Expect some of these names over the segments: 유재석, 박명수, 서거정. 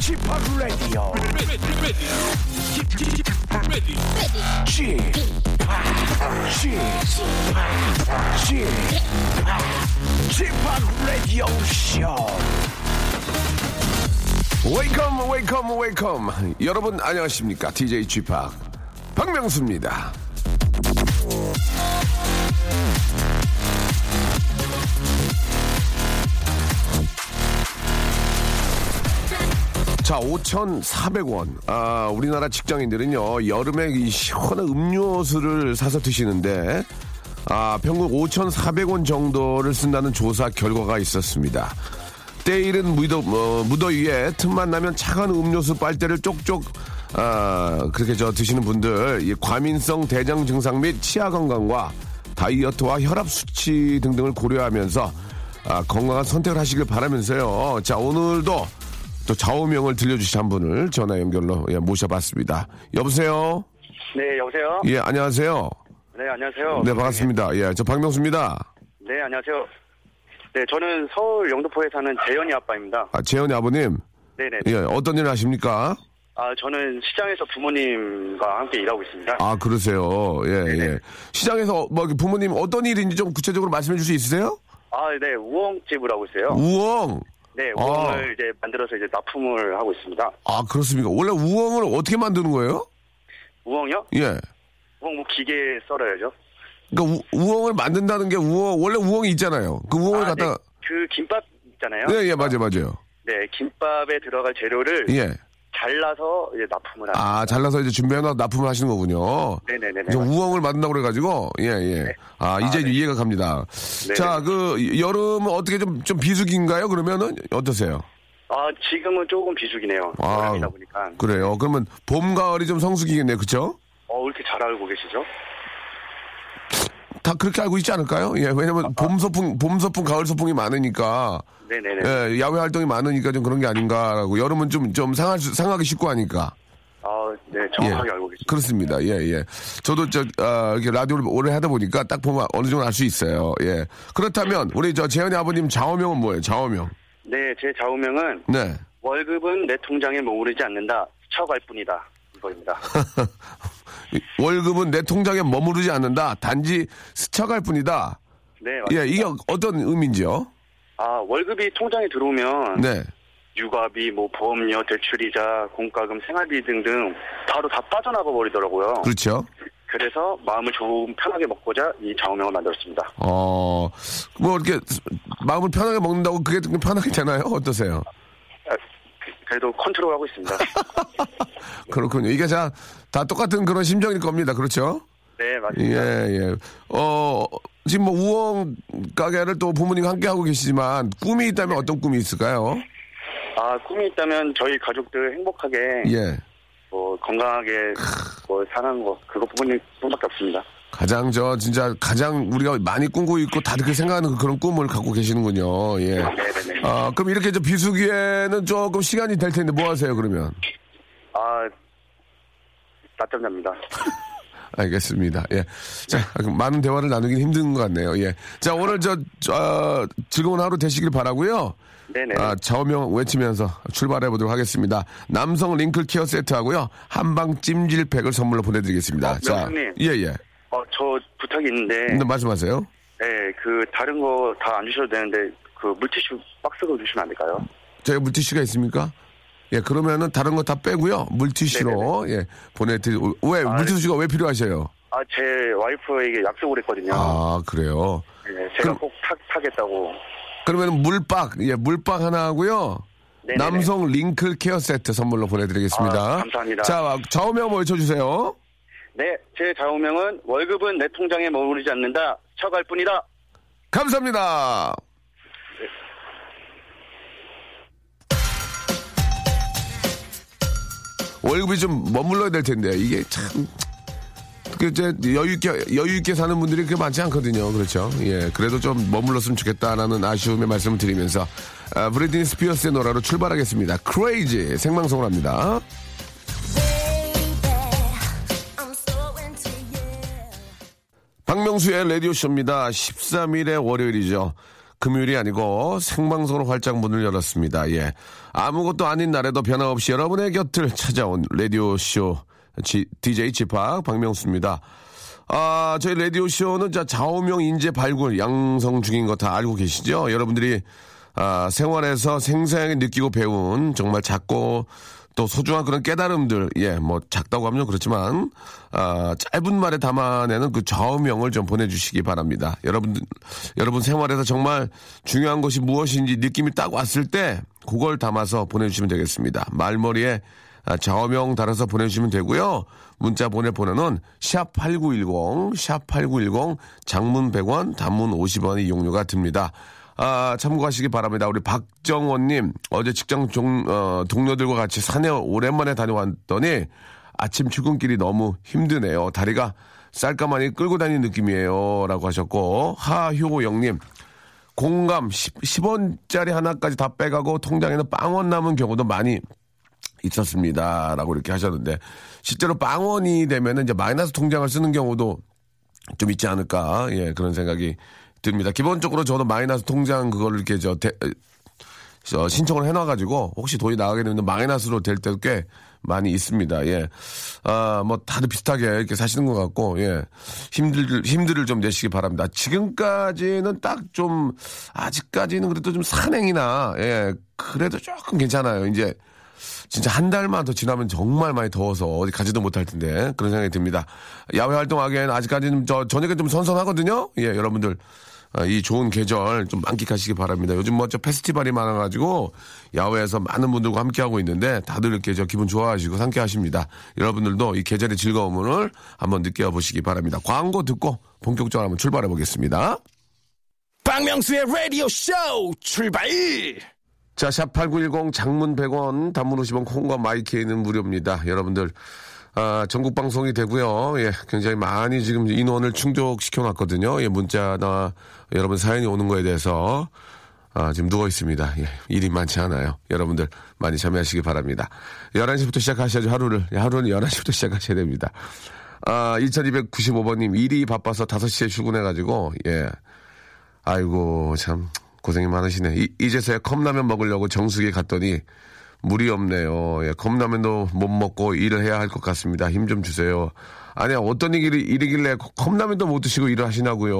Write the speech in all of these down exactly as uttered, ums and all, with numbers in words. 지팍 라디오. 지팍 라디오 쇼. 웨이컴 웨이컴 웨이컴. 여러분 안녕하십니까? 디제이 지팍 박명수입니다. 자, 오천사백 원. 아, 우리나라 직장인들은요, 여름에 이 시원한 음료수를 사서 드시는데, 아, 평균 오천사백 원 정도를 쓴다는 조사 결과가 있었습니다. 때일은 무더, 어, 무더위에 틈만 나면 차가운 음료수 빨대를 쪽쪽, 아, 그렇게 저 드시는 분들, 이 과민성 대장 증상 및 치아 건강과 다이어트와 혈압 수치 등등을 고려하면서, 아, 건강한 선택을 하시길 바라면서요. 자, 오늘도, 또 좌우명을 들려주신 한 분을 전화 연결로 예, 모셔봤습니다. 여보세요? 네, 여보세요? 예, 안녕하세요? 네, 안녕하세요? 네, 반갑습니다. 예, 저 박명수입니다. 네, 안녕하세요? 네, 저는 서울 영등포에 사는 재현이 아빠입니다. 아, 재현이 아버님? 네네. 예, 어떤 일을 하십니까? 아, 저는 시장에서 부모님과 함께 일하고 있습니다. 아, 그러세요? 예, 네네. 예. 시장에서 뭐 부모님 어떤 일인지 좀 구체적으로 말씀해 주실 수 있으세요? 아, 네, 우엉집을 하고 있어요. 우엉? 네, 우엉을 아. 이제 만들어서 이제 납품을 하고 있습니다. 아, 그렇습니까? 원래 우엉을 어떻게 만드는 거예요? 우엉이요? 예. 우엉 뭐 기계에 썰어야죠. 그러니까 우, 우엉을 만든다는 게 우엉, 원래 우엉이 있잖아요. 그 우엉을 아, 갖다가. 네. 그 김밥 있잖아요. 네, 예, 맞아요, 맞아요. 네, 김밥에 들어갈 재료를. 예. 잘라서 이제 납품을 하는. 아, 잘라서 이제 준비해놔서 납품을 하시는 거군요. 네네네. 우엉을 만든다고 그래가지고, 예, 예. 네. 아, 이제 아, 네. 이해가 갑니다. 네네. 자, 그, 여름은 어떻게 좀, 좀 비수기인가요? 그러면은, 어떠세요? 아, 지금은 조금 비수기네요. 아, 여름이다 보니까. 그래요. 그러면 봄, 가을이 좀 성수기겠네요. 그쵸? 어, 왜 이렇게 잘 알고 계시죠? 다 그렇게 알고 있지 않을까요? 예, 왜냐면 아, 봄 소풍, 봄 소풍, 가을 소풍이 많으니까. 네네네. 예, 야외 활동이 많으니까 좀 그런 게 아닌가라고. 여름은 좀, 좀 상할 수, 상하기 쉽고 하니까. 아, 네, 정확하게 예, 알고 계십니다. 그렇습니다. 예, 예. 저도 저, 아, 이렇게 라디오를 오래 하다 보니까 딱 보면 어느 정도 알 수 있어요. 예. 그렇다면, 우리 저 재현이 아버님 좌우명은 뭐예요? 좌우명. 네, 제 좌우명은. 네. 월급은 내 통장에 머무르지 않는다. 스쳐갈 뿐이다. 이거입니다. 월급은 내 통장에 머무르지 않는다. 단지 스쳐갈 뿐이다. 네, 맞습니다. 예, 이게 어떤 의미인지요? 아, 월급이 통장에 들어오면 네. 육아비, 뭐 보험료, 대출이자, 공과금, 생활비 등등 바로 다 빠져나가 버리더라고요. 그렇죠. 그래서 마음을 조금 편하게 먹고자 이 좌우명을 만들었습니다. 어, 뭐 이렇게 마음을 편하게 먹는다고 그게 편하게 되나요? 어떠세요? 그래도 컨트롤하고 있습니다. 그렇군요. 이게 자, 다 똑같은 그런 심정일 겁니다. 그렇죠? 네, 맞습니다. 예, 예. 어, 지금 뭐 우엉 가게를 또 부모님과 함께 하고 계시지만 꿈이 있다면 네. 어떤 꿈이 있을까요? 아, 꿈이 있다면 저희 가족들 행복하게 예. 뭐 건강하게 뭐 사는 거 그거 부모님 꿈밖에 없습니다. 가장 저 진짜 가장 우리가 많이 꿈꾸고 있고 다들 그렇게 생각하는 그런 꿈을 갖고 계시는군요. 예. 네네네. 아 그럼 이렇게 저 비수기에는 조금 시간이 될 텐데 뭐 하세요 그러면? 아 낮잠 잡니다. 알겠습니다. 예. 자 많은 대화를 나누긴 힘든 것 같네요. 예. 자 오늘 저, 저 어, 즐거운 하루 되시길 바라고요. 네네. 아 좌우명 외치면서 출발해 보도록 하겠습니다. 남성 링클 케어 세트하고요 한방 찜질팩을 선물로 보내드리겠습니다. 아, 자 예예. 예. 어, 저 부탁이 있는데. 근데 말씀하세요. 네, 그 다른 거 다 안 주셔도 되는데 그 물티슈 박스로 주시면 안 될까요? 저희 물티슈가 있습니까? 예, 그러면은 다른 거 다 빼고요. 물티슈로 네네네. 예 보내드리. 왜 아, 물티슈가 네. 왜 필요하세요? 아, 제 와이프에게 약속을 했거든요. 아, 그래요. 네, 제가 그럼, 꼭 타, 타겠다고. 그러면은 물박, 예, 물박 하나 하고요. 네네네. 남성 링클 케어 세트 선물로 보내드리겠습니다. 아, 감사합니다. 자, 좌우명 외쳐주세요. 네, 제 좌우명은 월급은 내 통장에 머무르지 않는다. 스쳐갈 뿐이다. 감사합니다. 월급이 좀 머물러야 될 텐데 이게 참 그 이제 여유 있게 여유 있게 사는 분들이 그렇게 많지 않거든요. 그렇죠. 예, 그래도 좀 머물렀으면 좋겠다라는 아쉬움의 말씀을 드리면서 아, 브리트니 스피어스의 노래로 출발하겠습니다. 크레이지 생방송을 합니다. 박명수의 라디오쇼입니다. 십삼 일의 월요일이죠. 금요일이 아니고 생방송으로 활짝 문을 열었습니다. 예, 아무것도 아닌 날에도 변함없이 여러분의 곁을 찾아온 라디오쇼 디제이 지팍 박명수입니다. 아, 저희 라디오쇼는 좌우명 인재 발굴 양성 중인 거 다 알고 계시죠? 여러분들이 아, 생활에서 생생하게 느끼고 배운 정말 작고 또 소중한 그런 깨달음들, 예, 뭐 작다고 하면 그렇지만 아, 짧은 말에 담아내는 그 좌우명을 좀 보내주시기 바랍니다. 여러분, 여러분 생활에서 정말 중요한 것이 무엇인지 느낌이 딱 왔을 때 그걸 담아서 보내주시면 되겠습니다. 말머리에 아, 좌우명 달아서 보내주시면 되고요. 문자 보내 번호는 샵 팔구일공, 샵 팔구일공, 장문 백 원, 단문 오십 원의 이용료가 듭니다. 아, 참고하시기 바랍니다. 우리 박정원님, 어제 직장 종, 어, 동료들과 같이 산에 오랜만에 다녀왔더니 아침 출근길이 너무 힘드네요. 다리가 쌀가마니 끌고 다니는 느낌이에요. 라고 하셨고, 하효영님, 공감 십 원짜리 하나까지 다 빼가고 통장에는 빵원 남은 경우도 많이 있었습니다. 라고 이렇게 하셨는데, 실제로 빵원이 되면 이제 마이너스 통장을 쓰는 경우도 좀 있지 않을까. 예, 그런 생각이 듭니다. 기본적으로 저도 마이너스 통장 그거를 이렇게 저, 대, 저 신청을 해놔가지고 혹시 돈이 나가게 되면 마이너스로 될 때도 꽤 많이 있습니다. 예, 아, 뭐 다들 비슷하게 이렇게 사시는 것 같고, 예, 힘들 힘들을 좀 내시기 바랍니다. 지금까지는 딱 좀 아직까지는 그래도 좀 산행이나 예, 그래도 조금 괜찮아요. 이제 진짜 한 달만 더 지나면 정말 많이 더워서 어디 가지도 못할 텐데 그런 생각이 듭니다. 야외 활동하기에는 아직까지는 저 저녁에 좀 선선하거든요. 예, 여러분들. 이 좋은 계절 좀 만끽하시기 바랍니다. 요즘 뭐 저 페스티벌이 많아가지고 야외에서 많은 분들과 함께하고 있는데 다들 이렇게 저 기분 좋아하시고 상쾌하십니다. 여러분들도 이 계절의 즐거움을 한번 느껴보시기 바랍니다. 광고 듣고 본격적으로 한번 출발해보겠습니다. 박명수의 라디오 쇼 출발! 자, 샵 팔구일공 장문 백 원, 단문 오십 원, 콩과 마이케이는 무료입니다. 여러분들. 아, 전국 방송이 되고요. 예, 굉장히 많이 지금 인원을 충족시켜 놨거든요. 예, 문자나 여러분 사연이 오는 거에 대해서 아, 지금 누워 있습니다. 예, 일이 많지 않아요. 여러분들 많이 참여하시기 바랍니다. 열한 시부터 시작하셔야죠. 하루를 하루는 열한 시부터 시작하셔야 됩니다. 아, 이천이백구십오 번님 일이 바빠서 다섯 시에 출근해 가지고 예. 아이고 참 고생이 많으시네. 이, 이제서야 컵라면 먹으려고 정수기에 갔더니 물이 없네요. 예, 컵라면도 못 먹고 일을 해야 할 것 같습니다. 힘 좀 주세요. 아니야, 어떤 일이길래 컵라면도 못 드시고 일을 하시냐고요.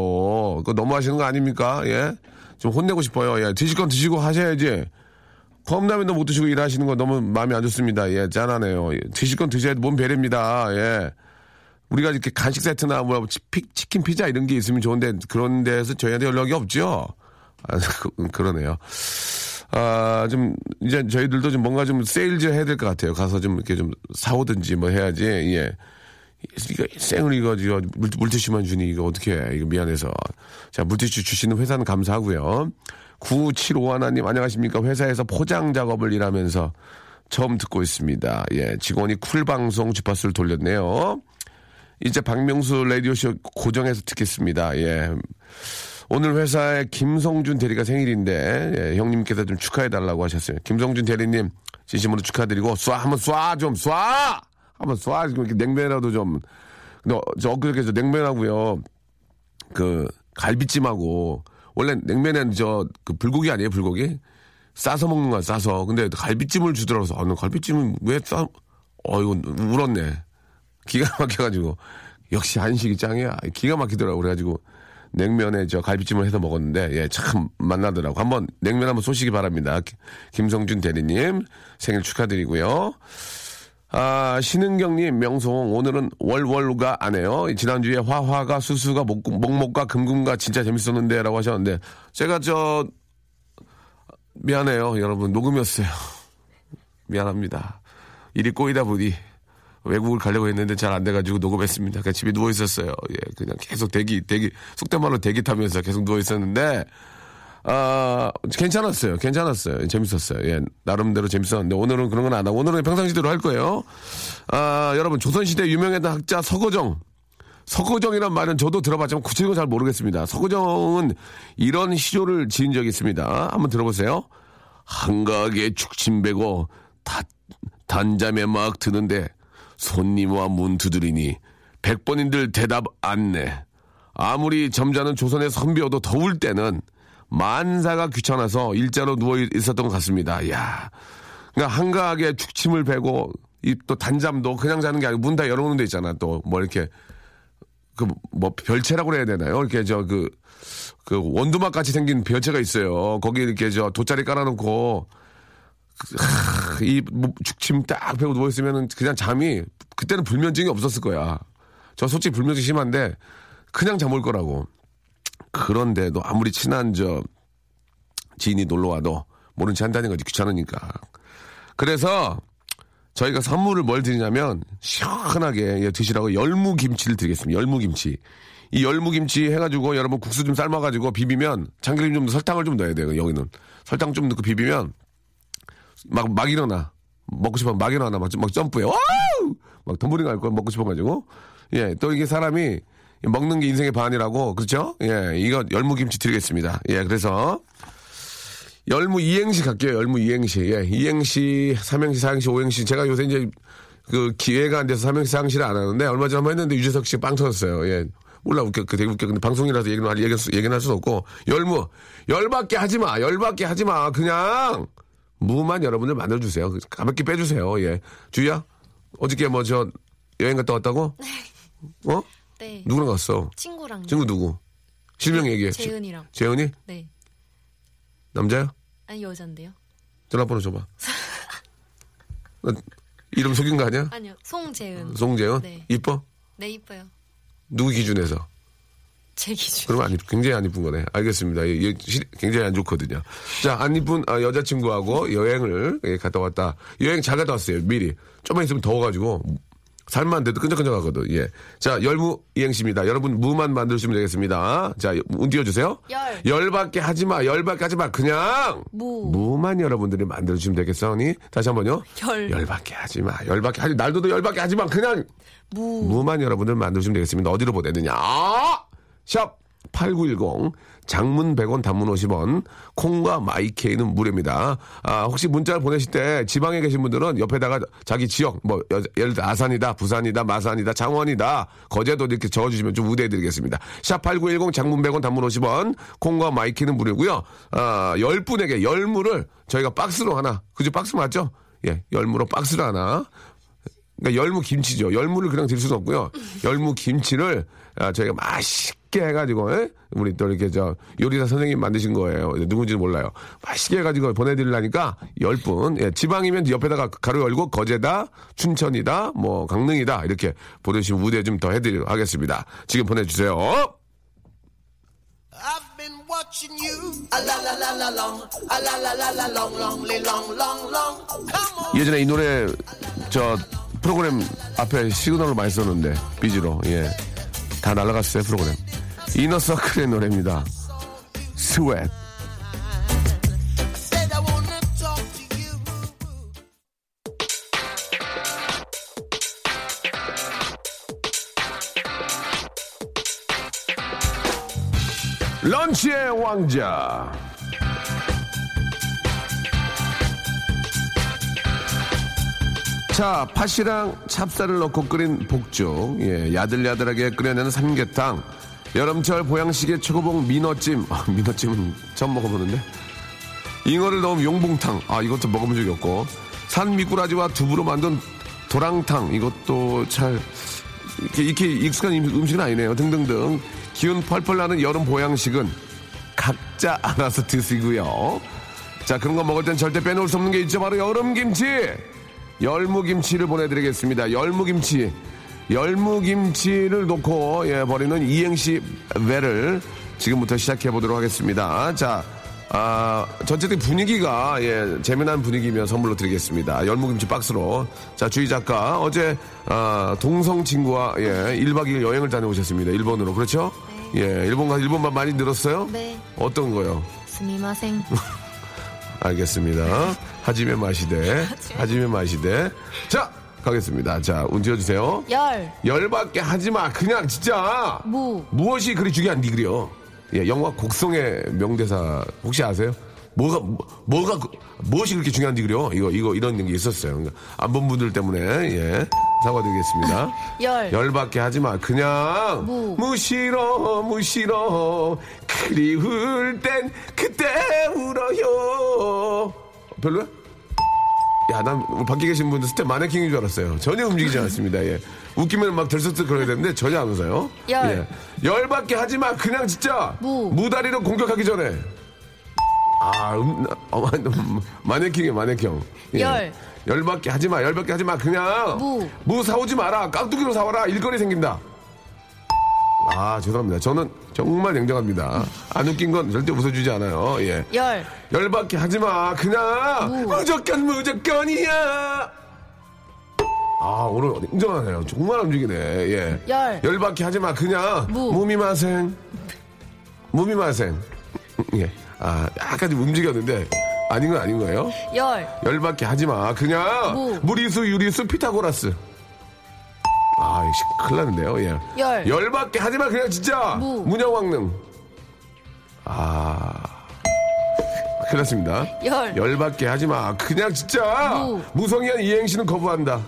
그거 너무 하시는 거 아닙니까? 예? 좀 혼내고 싶어요. 예, 드실 건 드시고 하셔야지. 컵라면도 못 드시고 일하시는 거 너무 마음이 안 좋습니다. 예, 짠하네요. 예, 드실 건 드셔야 몸 배립니다. 예. 우리가 이렇게 간식 세트나 뭐 치킨, 피자 이런 게 있으면 좋은데 그런 데서 저희한테 연락이 없죠? 아, 그러네요. 아, 좀, 이제 저희들도 좀 뭔가 좀 세일즈 해야 될 것 같아요. 가서 좀 이렇게 좀 사오든지 뭐 해야지, 예. 이거 생을 이거, 이거 물, 물티슈만 주니 이거 어떻게 해. 이거 미안해서. 자, 물티슈 주시는 회사는 감사하고요. 구칠오일 님, 안녕하십니까. 회사에서 포장 작업을 일하면서 처음 듣고 있습니다. 예, 직원이 쿨방송 주파수를 돌렸네요. 이제 박명수 라디오쇼 고정해서 듣겠습니다. 예. 오늘 회사에 김성준 대리가 생일인데 예, 형님께서 좀 축하해달라고 하셨어요. 김성준 대리님 진심으로 축하드리고 쏴 한번 쏴 좀 쏴 한번 쏴 지금 이렇게 냉면이라도 좀 근데 저 엊그저께 저 냉면하고요 그 갈비찜하고 원래 냉면은 저 그 불고기 아니에요 불고기 싸서 먹는 거야 싸서 근데 갈비찜을 주더라고서 아, 갈비찜은 왜 싸 어 이거 울었네 기가 막혀가지고 역시 한식이 짱이야 기가 막히더라고 그래가지고. 냉면에 저 갈비찜을 해서 먹었는데 예, 참 맛나더라고. 한번 냉면 한번 쏘시기 바랍니다. 김성준 대리님 생일 축하드리고요. 아, 신은경님 명송 오늘은 월월가 안 해요. 지난주에 화화가 수수가 목, 목목과 금금과 진짜 재밌었는데 라고 하셨는데 제가 저 미안해요 여러분 녹음이었어요. 미안합니다. 일이 꼬이다 보니 외국을 가려고 했는데 잘 안 돼가지고 녹음했습니다. 그냥 집에 누워 있었어요. 예, 그냥 계속 대기, 대기, 속된 말로 대기 타면서 계속 누워 있었는데, 아, 괜찮았어요. 괜찮았어요. 재밌었어요. 예, 나름대로 재밌었는데, 오늘은 그런 건 안 하고, 오늘은 평상시대로 할 거예요. 아, 여러분, 조선시대 유명했던 학자 서거정. 서거정이란 말은 저도 들어봤지만 구체적으로 잘 모르겠습니다. 서거정은 이런 시조를 지은 적이 있습니다. 한번 들어보세요. 한가하게 축침배고 단잠에 막 드는데 손님과 문 두드리니 백번인들 대답 안내. 아무리 점잖은 조선의 선비여도 더울 때는 만사가 귀찮아서 일자로 누워 있었던 것 같습니다. 이야, 그러니까 한가하게 축침을 베고 또 단잠도 그냥 자는 게 아니고 문 다 열어놓는 데 있잖아. 또 뭐 이렇게 그, 뭐, 별채라고 해야 되나요? 이렇게, 저, 그, 그, 원두막 같이 생긴 별채가 있어요. 거기 이렇게, 저, 돗자리 깔아놓고, 하, 이, 뭐, 죽침 딱 베고 누워있으면은 그냥 잠이, 그때는 불면증이 없었을 거야. 저 솔직히 불면증 심한데, 그냥 잠올 거라고. 그런데도 아무리 친한, 저, 지인이 놀러와도 모른 체 한다는 거지. 귀찮으니까. 그래서, 저희가 선물을 뭘 드리냐면 시원하게 드시라고 열무김치를 드리겠습니다. 열무김치. 이 열무김치 해가지고 여러분 국수 좀 삶아가지고 비비면 참기름 좀 설탕을 좀 넣어야 돼요. 여기는 설탕 좀 넣고 비비면 막 막 일어나. 먹고 싶으면 막 일어나. 막, 막 점프해. 와우! 막 덤블링 할 거야. 먹고 싶어가지고. 예, 또 이게 사람이 먹는 게 인생의 반이라고. 그렇죠? 예, 이거 열무김치 드리겠습니다. 예, 그래서 열무 이행시 갈게요. 열무 이행시. 예. 이행시, 삼행시, 사행시, 오행시. 제가 요새 이제 그 기회가 안 돼서 삼행시, 사행시를 안 하는데 얼마 전에 한번 했는데 유재석 씨 빵 터졌어요. 예. 몰라, 웃겨. 그 되게 웃겨. 근데 방송이라서 얘기는 할, 얘기, 얘기는 할 수는 없고. 열무. 열받게 하지 마. 열받게 하지 마. 그냥 무만 여러분들 만들어주세요. 가볍게 빼주세요. 예. 주희야? 어저께 뭐 저 여행 갔다 왔다고? 어? 네. 누구랑 갔어? 친구랑. 친구 누구? 실명 얘기해. 재은이랑. 재은이? 네. 남자요? 아니, 여잔데요. 전화번호 줘봐. 이름 속인 거 아니야? 아니요. 송재은. 송재은? 네. 이뻐? 네, 이뻐요. 누구 기준에서? 제 기준. 그러면 안 이쁘, 굉장히 안 이쁜 거네. 알겠습니다. 예, 예, 굉장히 안 좋거든요. 자, 안 이쁜 아, 여자친구하고 여행을 예, 갔다 왔다. 여행 잘 갔다 왔어요. 미리. 좀만 있으면 더워가지고. 살만 돼도 끈적끈적하거든. 예. 자, 열무 이행시입니다. 여러분 무만 만들어주시면 되겠습니다. 자, 운 띄워주세요. 열. 열밖에 하지 마. 열밖에 하지 마. 그냥 무. 무만 여러분들이 만들어주시면 되겠어니. 다시 한번요. 열. 열밖에 하지 마. 열밖에 하지. 날도도 열밖에 하지 마. 그냥 무. 무만 여러분들 만들어주시면 되겠습니다. 어디로 보내느냐? 아! 샵 팔구일공. 장문 백 원, 단문 오십 원, 콩과 마이케이는 무료입니다. 아, 혹시 문자를 보내실 때 지방에 계신 분들은 옆에다가 자기 지역, 뭐, 예를 들어 아산이다, 부산이다, 마산이다, 장원이다, 거제도 이렇게 적어주시면 좀 우대해드리겠습니다. 샵팔구일공 장문 백 원, 단문 오십 원, 콩과 마이케이는 무료고요. 아, 열 분에게 열무를 저희가 박스로 하나, 그죠? 박스 맞죠? 예, 열무로 박스로 하나. 그러니까 열무 김치죠. 열무를 그냥 드릴 수는 없고요. 열무 김치를 아, 저희가 맛있게 해가지고 에? 우리 또 이렇게 저 요리사 선생님 만드신 거예요. 누군지는 몰라요. 맛있게 해가지고 보내드리려니까 열 분. 예, 지방이면 옆에다가 가로 열고 거제다, 춘천이다, 뭐 강릉이다 이렇게 보내주시면 우대 좀 더 해드리도록 하겠습니다. 지금 보내주세요. I've been watching you. 알라라라라롱, 알라라라라롱롱리롱롱롱. 예전에 이 노래 저 프로그램 앞에 시그널을 많이 썼는데 비지로 예. 다 날아갔어요, 프로그램. 이너서클의 노래입니다. 스웨트. 런치의 왕자. 자, 팥이랑 찹쌀을 넣고 끓인 복죽, 예, 야들야들하게 끓여내는 삼계탕, 여름철 보양식의 최고봉 민어찜, 아, 민어찜은 처음 먹어보는데, 잉어를 넣은 용봉탕, 아, 이것도 먹어본 적이 없고, 산 미꾸라지와 두부로 만든 도랑탕, 이것도 잘, 이렇게, 이렇게 익숙한 음식은 아니네요, 등등등. 기운 펄펄 나는 여름 보양식은 각자 알아서 드시고요. 자, 그런 거 먹을 땐 절대 빼놓을 수 없는 게 있죠, 바로 여름김치! 열무김치를 보내드리겠습니다. 열무김치. 열무김치를 놓고, 예, 버리는 이행시 외를 지금부터 시작해보도록 하겠습니다. 자, 아, 전체적인 분위기가, 예, 재미난 분위기면 선물로 드리겠습니다. 열무김치 박스로. 자, 주희 작가, 어제, 아, 동성친구와, 예, 일 박 이 일 여행을 다녀오셨습니다. 일본으로. 그렇죠? 네. 예, 일본 가서 일본만 많이 늘었어요? 네. 어떤 거요? 스미마생. 알겠습니다. 하지메 마시대. 하지메 마시대. 자, 가겠습니다. 자, 운 지어주세요. 열. 열밖에 하지 마. 그냥, 진짜. 무. 무엇이 그리 중요한 니 그려. 예, 영화 곡성의 명대사 혹시 아세요? 뭐가 뭐가 무엇이 그렇게 중요한지 그래요? 이거 이거 이런 게 있었어요. 그러니까 안 본 분들 때문에 예 사과드리겠습니다. 열 열밖에 하지 마. 그냥 무 무시러 무시러 그리울 땐 그때 울어요. 별로야? 야, 난 밖에 계신 분들 스텝 마네킹인 줄 알았어요. 전혀 움직이지 않았습니다. 예. 웃기면 막 들썩들 그래야 되는데 전혀 안 웃어요. 열. 예. 열밖에 하지 마. 그냥 진짜. 무. 무다리로 공격하기 전에. 아, 음, 어, 마네킹이에요, 마네킹. 예. 열. 열밖에 하지 마. 열밖에 하지 마. 그냥. 무. 무 사오지 마라. 깍두기로 사와라. 일거리 생긴다. 아, 죄송합니다. 저는 정말 냉정합니다. 안 웃긴 건 절대 웃어주지 않아요. 예. 열. 열밖에 하지 마. 그냥. 무. 무조건, 무조건이야. 아, 오늘 인정하네요. 정말 움직이네. 예. 열. 열밖에 하지 마. 그냥. 무. 무미마생. 무미마생. 예. 아, 약간 좀 움직였는데. 아닌 건 아닌 거예요? 열. 열밖에 하지 마. 그냥. 무. 무리수, 유리수, 피타고라스. 아, 역시 큰일 났는데요. 예. 열. 열밖에 하지 마. 그냥 진짜. 무. 문양왕릉. 아. 큰일 났습니다. 열. 열밖에 하지 마. 그냥 진짜. 무. 무성의한 이행시는 거부한다.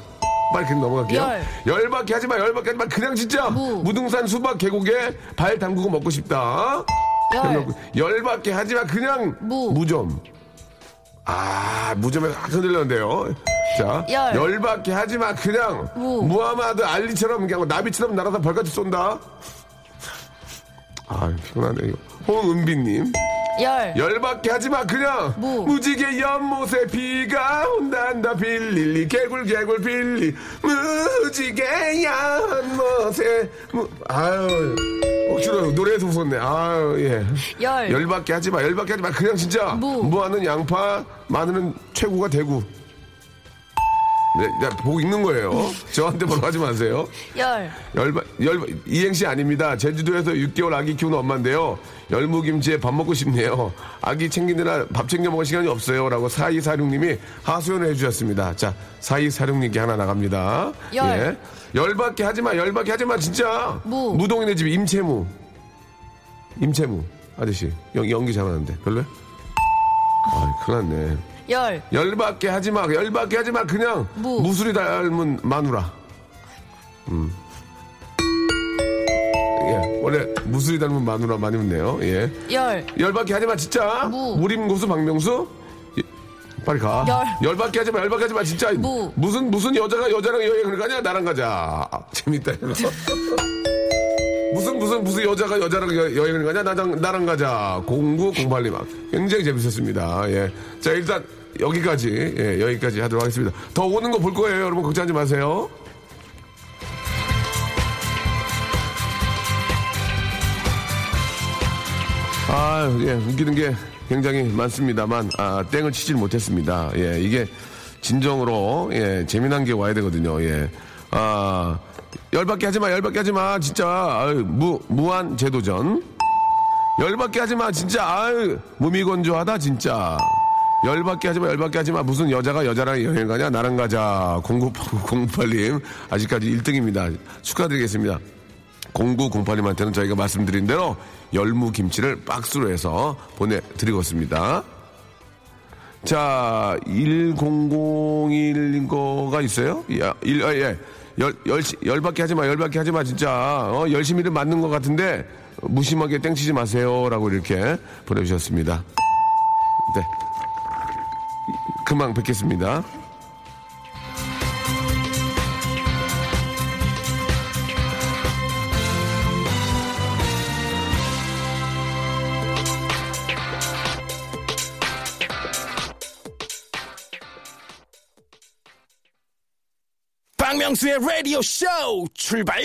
빨리 그냥 넘어갈게요. 열. 열밖에 하지 마. 열밖에 하지 마. 그냥 진짜 무. 무등산 수박 계곡에 발 담그고 먹고 싶다. 열. 열밖에 하지 마. 그냥 무. 무점. 아, 무점에 확 흔들렸는데요. 자, 열. 열밖에 하지 마. 그냥 무. 무하마드 알리처럼 그냥 나비처럼 날아서 벌같이 쏜다. 아, 피곤하네 이거. 홍은비님. 열. 열밖에 하지 마, 그냥. 무. 무지개 연못에 비가 온단다, 빌릴리. 개굴, 개굴, 빌리. 무지개 연못에. 무... 아유. 억지로 노래에서 웃었네. 아유, 예. 열. 열밖에 하지 마, 열밖에 하지 마. 그냥 진짜. 무. 무하는 양파, 마늘은 최고가 대구. 네, 보고 있는 거예요. 저한테 뭐라 하지 마세요. 열. 열, 열, 이행시 아닙니다. 제주도에서 육 개월 아기 키우는 엄마인데요. 열무김치에 밥 먹고 싶네요. 아기 챙기느라 밥 챙겨 먹을 시간이 없어요. 라고 사이사육님이 하소연을 해주셨습니다. 자, 사이사육님께 하나 나갑니다. 열. 예. 열밖에 하지 마, 열밖에 하지 마, 진짜. 무. 무동인의 집 임채무. 임채무. 아저씨. 연, 연기 잘하는데. 별로야? 아, 큰일 났네. 열. 열밖에 하지 마. 열밖에 하지 마. 그냥 무. 무술이 닮은 마누라. 음. 예. 원래 무술이 닮은 마누라 많이 웃네요. 예. 열. 열밖에 하지 마. 진짜. 무. 무림고수 박명수. 예. 빨리 가. 열. 열밖에 하지 마. 열밖에 하지 마. 진짜. 무. 무슨 무슨 여자가 여자랑 여행을 가냐? 나랑 가자. 아, 재밌다. 이거. 무슨 무슨 무슨 여자가 여자랑 여행을 가냐? 나랑 나랑 가자. 공구공팔님 굉장히 재밌었습니다. 예. 자, 일단 여기까지 예, 여기까지 하도록 하겠습니다. 더 오는 거 볼 거예요, 여러분 걱정하지 마세요. 아, 예, 웃기는 게 굉장히 많습니다만 아, 땡을 치질 못했습니다. 예, 이게 진정으로 예, 재미난 게 와야 되거든요. 예, 아. 열받게 하지마, 열받게 하지마, 진짜. 아유, 무, 무한 재도전. 열받게 하지마, 진짜. 아유, 무미건조하다, 진짜. 열받게 하지마, 열받게 하지마. 무슨 여자가 여자랑 여행 가냐? 나랑 가자. 공구공팔님. 아직까지 일 등입니다. 축하드리겠습니다. 공구공팔님한테는 저희가 말씀드린 대로 열무김치를 박스로 해서 보내드리겠습니다. 자, 천일 거가 있어요? 야, 일, 아, 예. 열, 열, 열밖에 하지 마, 열밖에 하지 마, 진짜. 어, 열심히는 맞는 것 같은데, 무심하게 땡치지 마세요. 라고 이렇게 보내주셨습니다. 네. 금방 뵙겠습니다. 박명수의 라디오 쇼 출발!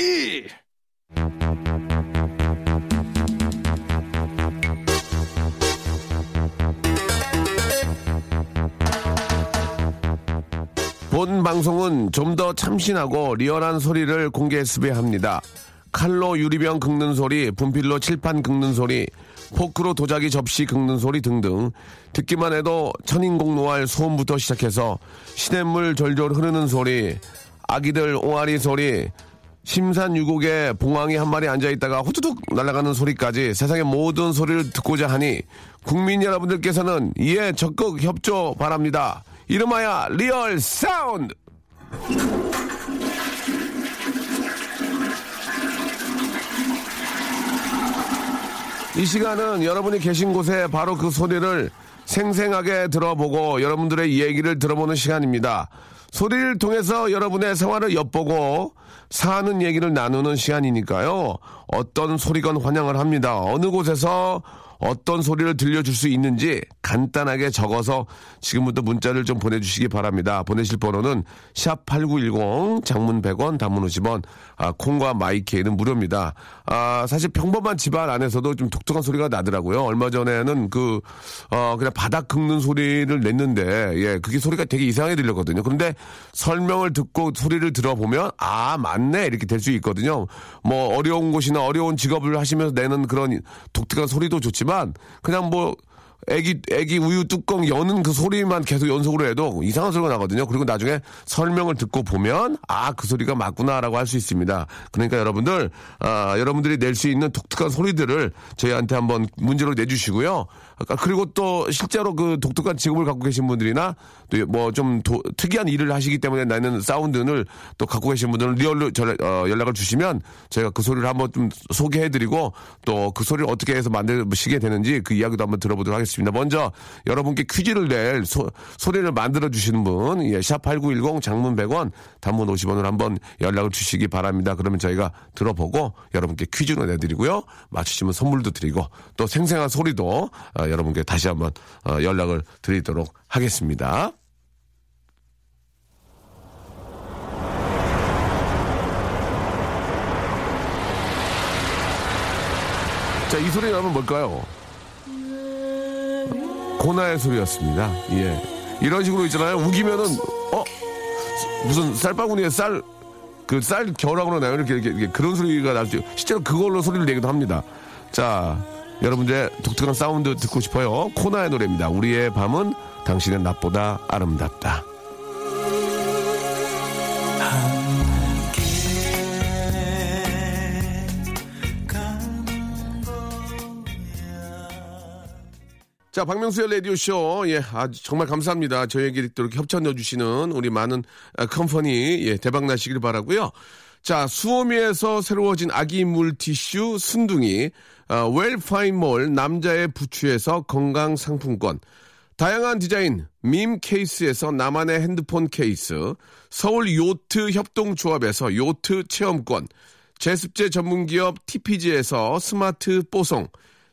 본 방송은 좀 더 참신하고 리얼한 소리를 공개했으려 합니다. 칼로 유리병 긁는 소리, 분필로 칠판 긁는 소리, 포크로 도자기 접시 긁는 소리 등등 듣기만 해도 천인공노할 소음부터 시작해서 시냇물 절절 흐르는 소리, 아기들 옹알이 소리, 심산유곡에 봉황이 한 마리 앉아있다가 호두둑 날아가는 소리까지 세상의 모든 소리를 듣고자 하니 국민 여러분들께서는 이에 적극 협조 바랍니다. 이름하여 리얼 사운드! 이 시간은 여러분이 계신 곳에 바로 그 소리를 생생하게 들어보고 여러분들의 얘기를 들어보는 시간입니다. 소리를 통해서 여러분의 생활을 엿보고 사는 얘기를 나누는 시간이니까요. 어떤 소리건 환영을 합니다. 어느 곳에서 어떤 소리를 들려줄 수 있는지 간단하게 적어서 지금부터 문자를 좀 보내주시기 바랍니다. 보내실 번호는 샵 팔구일공, 장문 백 원, 단문 오십 원, 아, 콩과 마이케이는 무료입니다. 아, 사실 평범한 집안 안에서도 좀 독특한 소리가 나더라고요. 얼마 전에는 그, 어, 그냥 바닥 긁는 소리를 냈는데, 예, 그게 소리가 되게 이상하게 들렸거든요. 그런데 설명을 듣고 소리를 들어보면, 아, 맞네! 이렇게 될 수 있거든요. 뭐, 어려운 곳이나 어려운 직업을 하시면서 내는 그런 독특한 소리도 좋지만, 그냥 뭐 애기 애기 우유 뚜껑 여는 그 소리만 계속 연속으로 해도 이상한 소리가 나거든요. 그리고 나중에 설명을 듣고 보면 아, 그 소리가 맞구나라고 할 수 있습니다. 그러니까 여러분들 아, 여러분들이 낼 수 있는 독특한 소리들을 저희한테 한번 문제로 내주시고요. 그리고 또 실제로 그 독특한 직업을 갖고 계신 분들이나 또 뭐 좀 특이한 일을 하시기 때문에 나는 사운드를 또 갖고 계신 분들은 리얼로 저, 어, 연락을 주시면 저희가 그 소리를 한번 좀 소개해드리고 또 그 소리를 어떻게 해서 만드시게 되는지 그 이야기도 한번 들어보도록 하겠습니다. 먼저 여러분께 퀴즈를 낼 소, 소리를 만들어주시는 분, 예, 샵 팔구일공 장문 백 원, 단문 오십 원으로 한번 연락을 주시기 바랍니다. 그러면 저희가 들어보고 여러분께 퀴즈로 내드리고요. 맞추시면 선물도 드리고 또 생생한 소리도 어, 여러분께 다시 한번 연락을 드리도록 하겠습니다. 자, 이 소리 나면 뭘까요? 고나의 소리였습니다. 예, 이런 식으로 있잖아요. 우기면은 어 무슨 쌀바구니에 쌀 그 쌀 겨우라고 그러나요? 이렇게, 이렇게 이렇게 그런 소리가 날 수. 실제로 그걸로 소리를 내기도 합니다. 자. 여러분들의 독특한 사운드 듣고 싶어요. 코나의 노래입니다. 우리의 밤은 당신의 낮보다 아름답다. 자, 박명수의 라디오쇼. 예, 아주 정말 감사합니다. 저희에게 이렇게 협찬해주시는 우리 많은 컴퍼니, 예, 대박나시길 바라고요. 자, 수오미에서 새로워진 아기 물티슈 순둥이, 웰파인몰 남자의 부추에서 건강 상품권, 다양한 디자인 밈 케이스에서 나만의 핸드폰 케이스, 서울 요트 협동조합에서 요트 체험권, 제습제 전문기업 티피지에서 스마트 뽀송,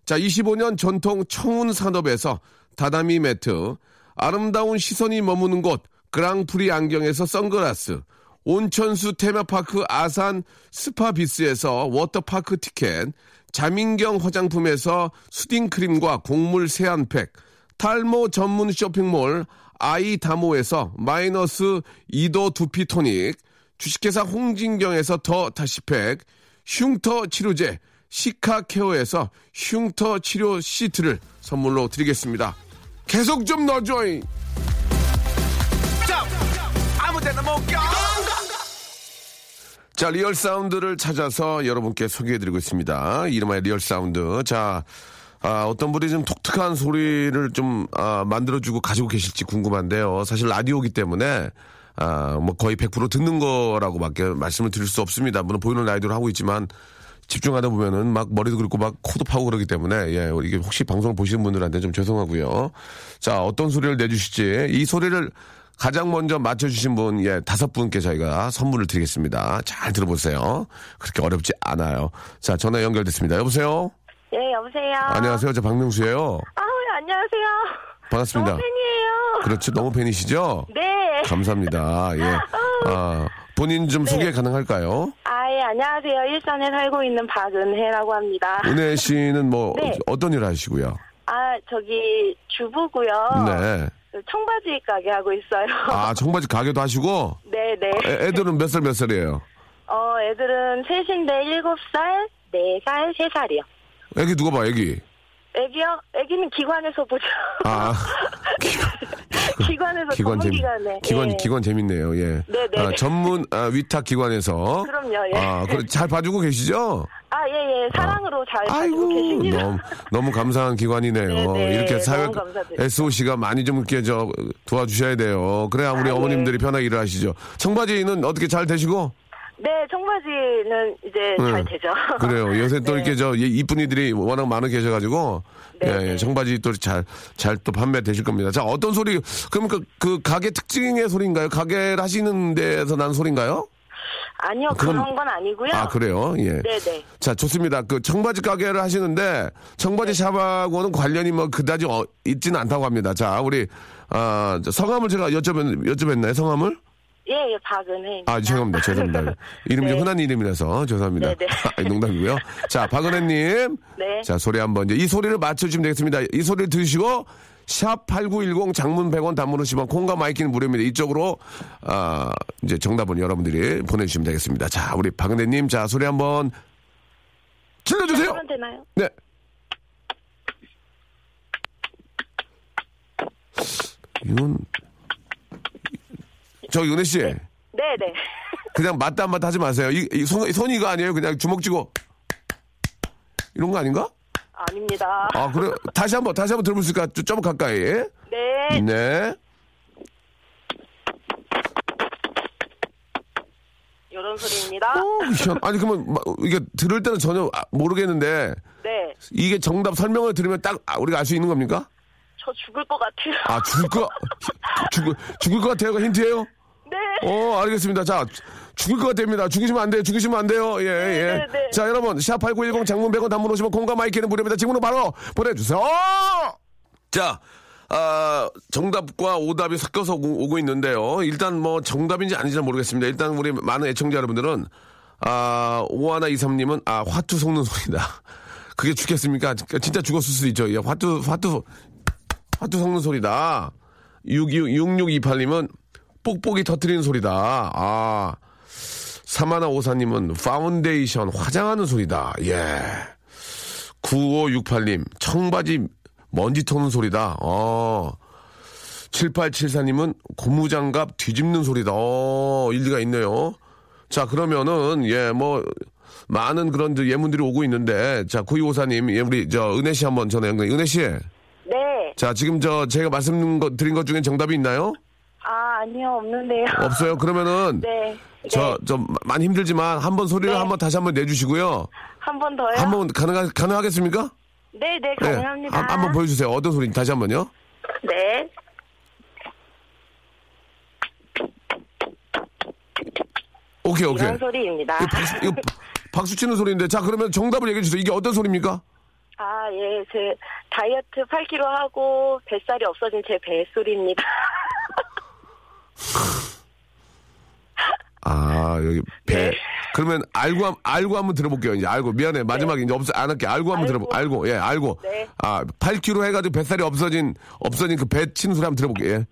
자 이십오 년 전통 청운산업에서 다다미 매트, 아름다운 시선이 머무는 곳 그랑프리 안경에서 선글라스, 온천수 테마파크 아산 스파비스에서 워터파크 티켓, 자민경 화장품에서 수딩크림과 곡물 세안팩, 탈모 전문 쇼핑몰 아이다모에서 마이너스 이 도 두피토닉, 주식회사 홍진경에서 더 다시팩, 흉터 치료제 시카케어에서 흉터 치료 시트를 선물로 드리겠습니다. 계속 좀 넣어줘잉! 아무데나 못 가! 자, 리얼 사운드를 찾아서 여러분께 소개해드리고 있습니다. 이름하여 리얼 사운드. 자, 아, 어떤 분이 좀 독특한 소리를 좀 아, 만들어주고 가지고 계실지 궁금한데요. 사실 라디오기 때문에 아, 뭐 거의 백 퍼센트 듣는 거라고밖에 말씀을 드릴 수 없습니다. 물론 보이는 라디오를 하고 있지만 집중하다 보면은 막 머리도 그렇고 막 코도 파고 그러기 때문에 예, 이게 혹시 방송을 보시는 분들한테 좀 죄송하고요. 자, 어떤 소리를 내주실지 이 소리를 가장 먼저 맞춰주신 분, 예, 다섯 분께 저희가 선물을 드리겠습니다. 잘 들어보세요. 그렇게 어렵지 않아요. 자, 전화 연결됐습니다. 여보세요? 네, 여보세요? 안녕하세요. 저 박명수예요. 아우, 안녕하세요. 반갑습니다. 너무 팬이에요. 그렇죠. 너무 팬이시죠? 네. 감사합니다. 예. 아, 본인 좀 네. 소개 가능할까요? 아, 예, 안녕하세요. 일산에 살고 있는 박은혜라고 합니다. 은혜 씨는 뭐, 네. 어떤 일을 하시고요? 아, 제가 저기 주부고요. 네. 청바지 가게 하고 있어요. 아, 청바지 가게도 하시고? 네네. 애, 애들은 몇 살 몇 살이에요? 어, 애들은 셋인데 일곱 살, 네 살, 세 살이요. 애기 누가 봐, 애기? 애기요? 애기는 기관에서 보죠. 아. 기관에서 기관 전문 기관에. 기관 예. 기관 재밌네요. 예. 네, 네. 아, 전문 아, 위탁 기관에서. 그럼요. 예. 아, 그래 잘 봐주고 계시죠? 아, 예, 예. 사랑으로 아. 잘 봐주고 계십니다. 너무 너무 감사한 기관이네요. 네, 네. 이렇게 사회 에스오씨가 많이 좀 이렇게 저 도와주셔야 돼요. 그래야 우리 아, 어머님들이 네. 편하게 일을 하시죠. 청바지는 어떻게 잘 되시고? 네, 청바지는 이제 네. 잘 되죠. 그래요. 요새 또 네. 이렇게 저 이쁜이들이 워낙 많이 계셔가지고 네. 예, 청바지 또 잘 잘 또 판매 되실 겁니다. 자, 어떤 소리? 그럼 그, 그 가게 특징의 소리인가요? 가게를 하시는 데서 난 소리인가요? 아니요, 그건, 그런 건 아니고요. 아, 그래요? 예. 네네. 자, 좋습니다. 그 청바지 가게를 하시는데 청바지 네. 샵하고는 관련이 뭐 그다지 어, 있지는 않다고 합니다. 자, 우리 아, 성함을 제가 여쭤봤 여쭤봤나요? 성함을? 예, 예, 박은혜. 아, 죄송합니다. 죄송합니다. 이름이 네. 흔한 이름이라서 죄송합니다. 아, 농담이고요. 자, 박은혜님. 네. 자, 소리 한 번. 이제 이 소리를 맞춰주시면 되겠습니다. 이 소리를 들으시고, 샵팔구일공 장문 백 원 단문 오십 원 콩과 마이키는 무료입니다. 이쪽으로, 아, 이제 정답은 여러분들이 보내주시면 되겠습니다. 자, 우리 박은혜님. 자, 소리 한 번 질러주세요. 하면 되나요? 네. 이건. 저 은혜 씨. 네네. 네. 그냥 맞다 안 맞다 하지 마세요. 이, 이 손, 손이 이거 아니에요. 그냥 주먹 쥐고 이런 거 아닌가? 아닙니다. 아 그래. 다시 한번 다시 한번 들어보실까? 좀 가까이. 네. 네. 이런 소리입니다. 오, 아니 그러면 이게 들을 때는 전혀 모르겠는데. 네. 이게 정답 설명을 들으면 딱 우리가 알 수 있는 겁니까? 저 죽을 것 같아요. 아 죽을 거 죽을 죽을 것 같아요가 힌트예요? 네. 어, 알겠습니다. 자, 죽을 것 같습니다. 죽으시면 안 돼요. 죽으시면 안 돼요. 예, 네, 예. 네, 네. 자, 여러분, 샵팔구일공 장문 백 원 단문 오시면 공과 마이키는 무료입니다. 지금으로 바로 보내주세요. 자, 아, 정답과 오답이 섞여서 오고, 오고 있는데요. 일단 뭐 정답인지 아닌지는 모르겠습니다. 일단 우리 많은 애청자 여러분들은 아, 오일이삼님은 아, 화투 속는 소리다. 그게 죽겠습니까? 진짜 죽었을 수도 있죠. 예, 화투, 화투, 화투 속는 소리다. 육육이팔님은 뽁뽁이 터뜨리는 소리다. 아, 삼일오사님은 파운데이션 화장하는 소리다. 예. 구오육팔님 청바지 먼지 터는 소리다. 어. 칠팔칠사님은 고무장갑 뒤집는 소리다. 어, 일리가 있네요. 자, 그러면은 예, 뭐 많은 그런 예문들이 오고 있는데 자, 구이오사님 예, 우리 저 은혜 씨 한번 전화 연결. 은혜 씨. 네. 자, 지금 저 제가 말씀 드린 것 중에 정답이 있나요? 아, 아니요. 없는데요. 없어요? 그러면은 네. 저, 저 많이 힘들지만 한번 소리를 네. 한번 다시 한번 내주시고요. 한 번 더요? 한 번 가능하, 가능하겠습니까? 네, 네. 가능합니다. 네. 한, 한번 보여주세요. 어떤 소리인지 다시 한번요. 네. 오케이, 오케이. 이런 소리입니다. 이거 박수, 이거 박수 치는 소리인데. 자, 그러면 정답을 얘기해 주세요. 이게 어떤 소리입니까? 아, 예. 제 다이어트 팔 킬로그램 하고 뱃살이 없어진 제 뱃소리입니다. 아, 여기 배. 네. 그러면 알고 알고 한번 들어볼게요. 이제 알고 미안해. 마지막에 네. 이제 없어 안 할게. 알고 한번 들어보. 알고. 예, 알고. 네. 아, 팔 킬로그램 해 가지고 뱃살이 없어진 없어진 그 배 치는 소리 한번 들어볼게요. 예.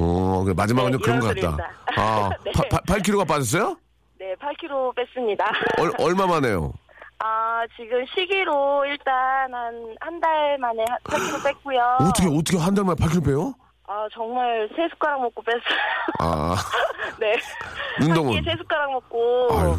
오, 그래, 마지막은 네, 그런 것 같다. 소리입니다. 아, 네. 파, 파, 팔 킬로그램가 빠졌어요? 네, 팔 킬로그램 뺐습니다. 얼, 얼마 만에요? 아, 지금 시기로 일단 한 한 달 만에 팔 킬로그램 뺐고요. 어떻게 어떻게 한 달 만에 팔 킬로그램 빼요? 아, 정말 세 숟가락 먹고 뺐어요. 아. 네. 운동은? 한 끼에 세 숟가락 먹고, 아이고.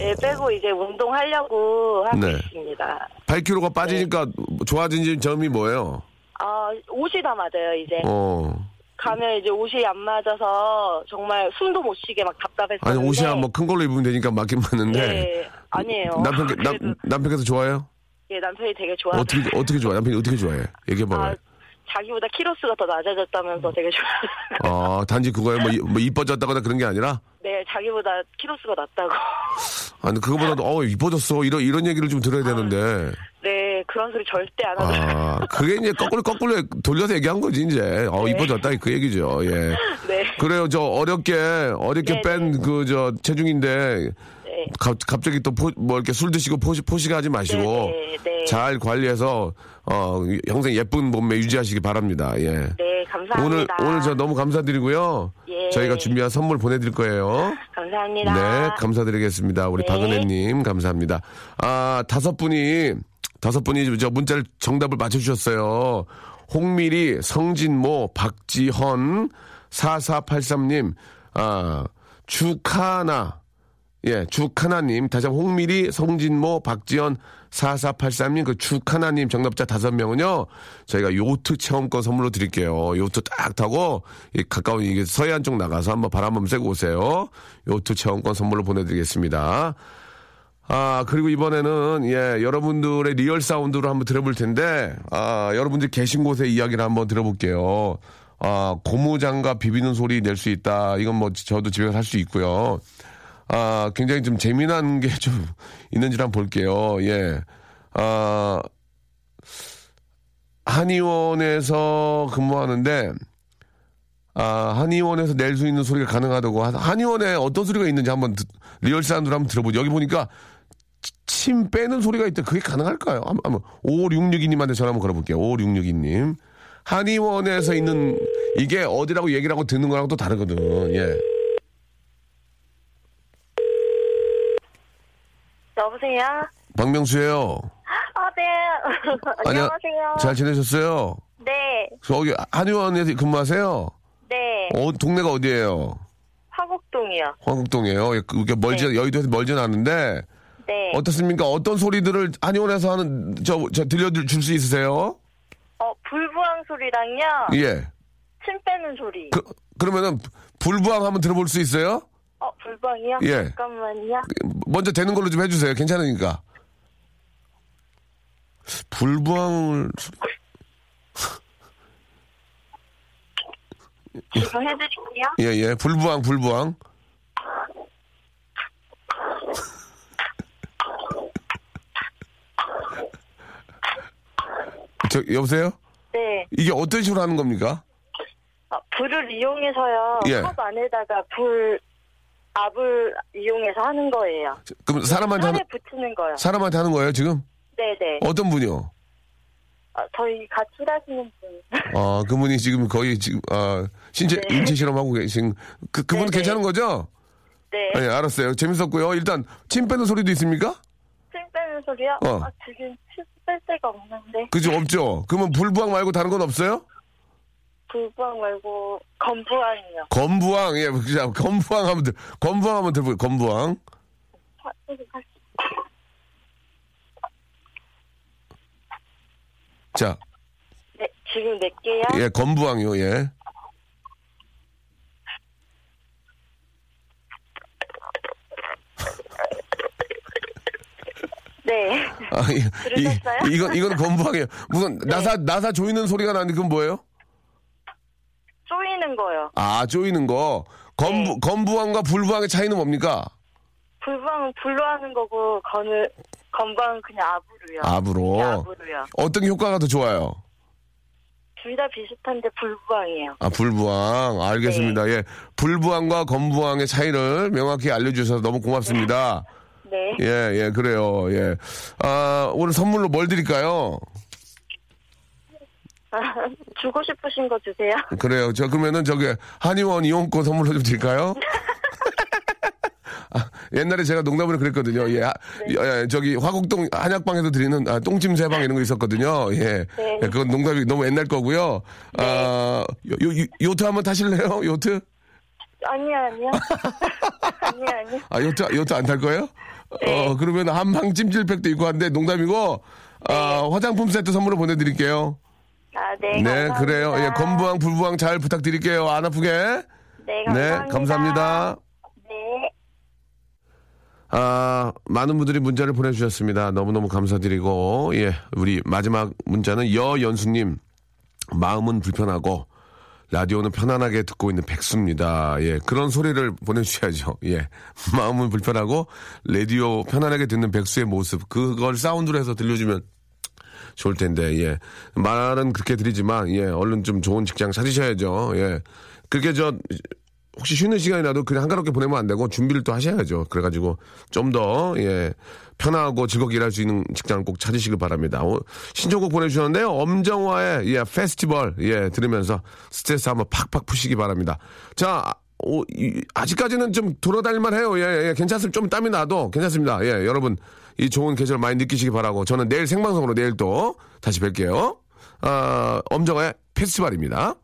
예, 빼고 이제 운동하려고 하고 네. 있습니다. 팔 킬로그램가 빠지니까 네. 좋아진 점이 뭐예요? 아, 옷이 다 맞아요, 이제. 어. 가면 이제 옷이 안 맞아서 정말 숨도 못 쉬게 막 답답했어요. 아니, 옷이 뭐 큰 걸로 입으면 되니까 맞긴 맞는데. 네, 아니에요. 남편, 그래도... 남, 남편께서 좋아해요? 예, 남편이 되게 좋아해요. 어떻게, 어떻게 좋아해? 남편이 어떻게 좋아해? 얘기해봐요. 아, 자기보다 키로수가 더 낮아졌다면서 되게 좋아요. 아, 단지 그거에 뭐, 이, 뭐 이뻐졌다거나 그런 게 아니라? 네, 자기보다 키로수가 낮다고. 아니, 그거보다도, 어 이뻐졌어. 이런, 이런 얘기를 좀 들어야 되는데. 네, 그런 소리 절대 안 하죠. 아, 그게 이제 거꾸로, 거꾸로 돌려서 얘기한 거지, 이제. 어, 네. 이뻐졌다. 그 얘기죠. 예. 네. 그래요. 저 어렵게, 어렵게 네, 뺀 네. 그, 저, 체중인데. 네. 가, 갑자기 또 뭐 이렇게 술 드시고 포시, 포식하지 마시고 네, 네, 네. 잘 관리해서 어, 항상 예쁜 몸매 유지하시기 바랍니다. 예. 네, 감사합니다. 오늘 오늘 저 너무 감사드리고요. 예. 저희가 준비한 선물 보내드릴 거예요. 감사합니다. 네, 감사드리겠습니다. 우리 네. 박은혜님 감사합니다. 아 다섯 분이 다섯 분이 저 문자를 정답을 맞춰주셨어요. 홍미리, 성진모, 박지헌, 사사팔삼님, 아 주카나. 예, 주카나님, 다시 한번 홍미리, 성진모, 박지연, 사사팔삼님, 그 주카나님 정답자 다섯 명은요, 저희가 요트 체험권 선물로 드릴게요. 요트 딱 타고, 이 가까운 이게 서해안 쪽 나가서 한번 바람 한번 쐬고 오세요. 요트 체험권 선물로 보내드리겠습니다. 아, 그리고 이번에는, 예, 여러분들의 리얼 사운드로 한번 들어볼 텐데, 아, 여러분들이 계신 곳의 이야기를 한번 들어볼게요. 아, 고무장갑 비비는 소리 낼 수 있다. 이건 뭐, 저도 집에서 할 수 있고요. 아, 굉장히 좀 재미난 게 좀 있는지 한번 볼게요. 예. 아, 한의원에서 근무하는데, 아, 한의원에서 낼 수 있는 소리가 가능하다고. 한의원에 어떤 소리가 있는지 한번 리얼 사운드로 한번 들어보죠. 여기 보니까 침 빼는 소리가 있다. 그게 가능할까요? 한번 오오육육이님한테 전화 한번 걸어볼게요. 오오육육이님. 한의원에서 있는, 이게 어디라고 얘기를 하고 듣는 거랑 또 다르거든. 예. 여보세요? 박명수예요. 아, 네. 안녕하세요. 잘 지내셨어요? 네. 저기 한의원에서 근무하세요? 네. 어, 동네가 어디예요? 화곡동이요. 화곡동이에요. 이렇게 멀지 네. 여의도에서 멀진 않은데. 네. 어떻습니까? 어떤 소리들을 한의원에서 하는 저, 저 들려줄 수 있으세요? 어, 불부항 소리랑요. 예. 침 빼는 소리. 그, 그러면은 불부항 한번 들어볼 수 있어요? 어, 불방이요? 예. 잠깐만요. 먼저 되는 걸로 좀 해주세요. 괜찮으니까. 불방을. 이거 해드릴게요. 예, 예. 불부항, 불부항. 저, 여보세요? 네. 이게 어떤 식으로 하는 겁니까? 아, 불을 이용해서요. 예. 컵 안에다가 불. 압을 이용해서 하는 거예요. 그럼 사람한테 하는, 붙이는 거요. 사람한테 하는 거예요 지금? 네네. 어떤 분이요? 아, 저희 같이 일하시는 분. 아, 그분이 지금 거의 지금 아 신체 네. 인체 실험하고 계신 그 그분 괜찮은 거죠? 네. 네, 알았어요. 재밌었고요. 일단 침 빼는 소리도 있습니까? 침 빼는 소리요? 어. 아, 지금 침 뺄 데가 없는데. 그죠 없죠. 그러면 불부항 말고 다른 건 없어요? 불부항 말고 검부항이요. 검부항 예, 검부항 하면 들, 검부항 하면 들고 검부항. 자, 네 지금 몇 개요? 예, 검부항요 예. 네. 아, 이, 이, 이건 이건 검부항이에요. 무슨 네. 나사 나사 조이는 소리가 나는데 그건 뭐예요? 쪼이는 거요. 아, 쪼이는 거. 검부, 네. 검부항과 불부항의 차이는 뭡니까? 불부항은 불로 하는 거고, 건을, 검부항은 그냥 압으로요. 압으로? 압으로요. 어떤 게 효과가 더 좋아요? 둘 다 비슷한데, 불부항이에요. 아, 불부항. 알겠습니다. 네. 예. 불부항과 검부항의 차이를 명확히 알려주셔서 너무 고맙습니다. 네. 네. 예, 예, 그래요. 예. 아, 오늘 선물로 뭘 드릴까요? 주고 싶으신 거 주세요. 그래요. 저 그러면은 저기 한의원 이용권 선물로 좀 드릴까요? 아, 옛날에 제가 농담으로 그랬거든요. 예, 네. 예, 저기 화곡동 한약방에서 드리는 아, 똥찜 세방 이런 거 있었거든요. 예, 네. 예, 그건 농담이 너무 옛날 거고요. 네. 아, 요, 요, 요트 한번 타실래요? 요트? 아니요, 아니요. 아니요, 아니요. 아, 요트 요트 안 탈 거예요? 네. 어, 그러면 한방 찜질팩도 있고 한데 농담이고 네. 아, 화장품 세트 선물로 보내드릴게요. 아, 네, 네 그래요. 예, 검부항, 불부항 잘 부탁드릴게요. 안 아프게. 네, 감사합니다. 네, 감사합니다. 네. 아, 많은 분들이 문자를 보내주셨습니다. 너무너무 감사드리고, 예, 우리 마지막 문자는 여연수님, 마음은 불편하고, 라디오는 편안하게 듣고 있는 백수입니다. 예, 그런 소리를 보내주셔야죠. 예, 마음은 불편하고, 라디오 편안하게 듣는 백수의 모습, 그걸 사운드로 해서 들려주면 좋을 텐데, 예. 말은 그렇게 드리지만, 예. 얼른 좀 좋은 직장 찾으셔야죠, 예. 그렇게 저, 혹시 쉬는 시간이라도 그냥 한가롭게 보내면 안 되고 준비를 또 하셔야죠. 그래가지고 좀 더, 예, 편하고 즐겁게 일할 수 있는 직장을 꼭 찾으시길 바랍니다. 오, 신청곡 보내주셨는데요. 엄정화의, 예, 페스티벌, 예, 들으면서 스트레스 한번 팍팍 푸시기 바랍니다. 자, 오, 이, 아직까지는 좀 돌아다닐만 해요. 예, 예, 괜찮습니다. 좀 땀이 나도 괜찮습니다. 예, 여러분, 이 좋은 계절 많이 느끼시기 바라고 저는 내일 생방송으로 내일 또 다시 뵐게요. 아, 엄정화의 페스티벌입니다.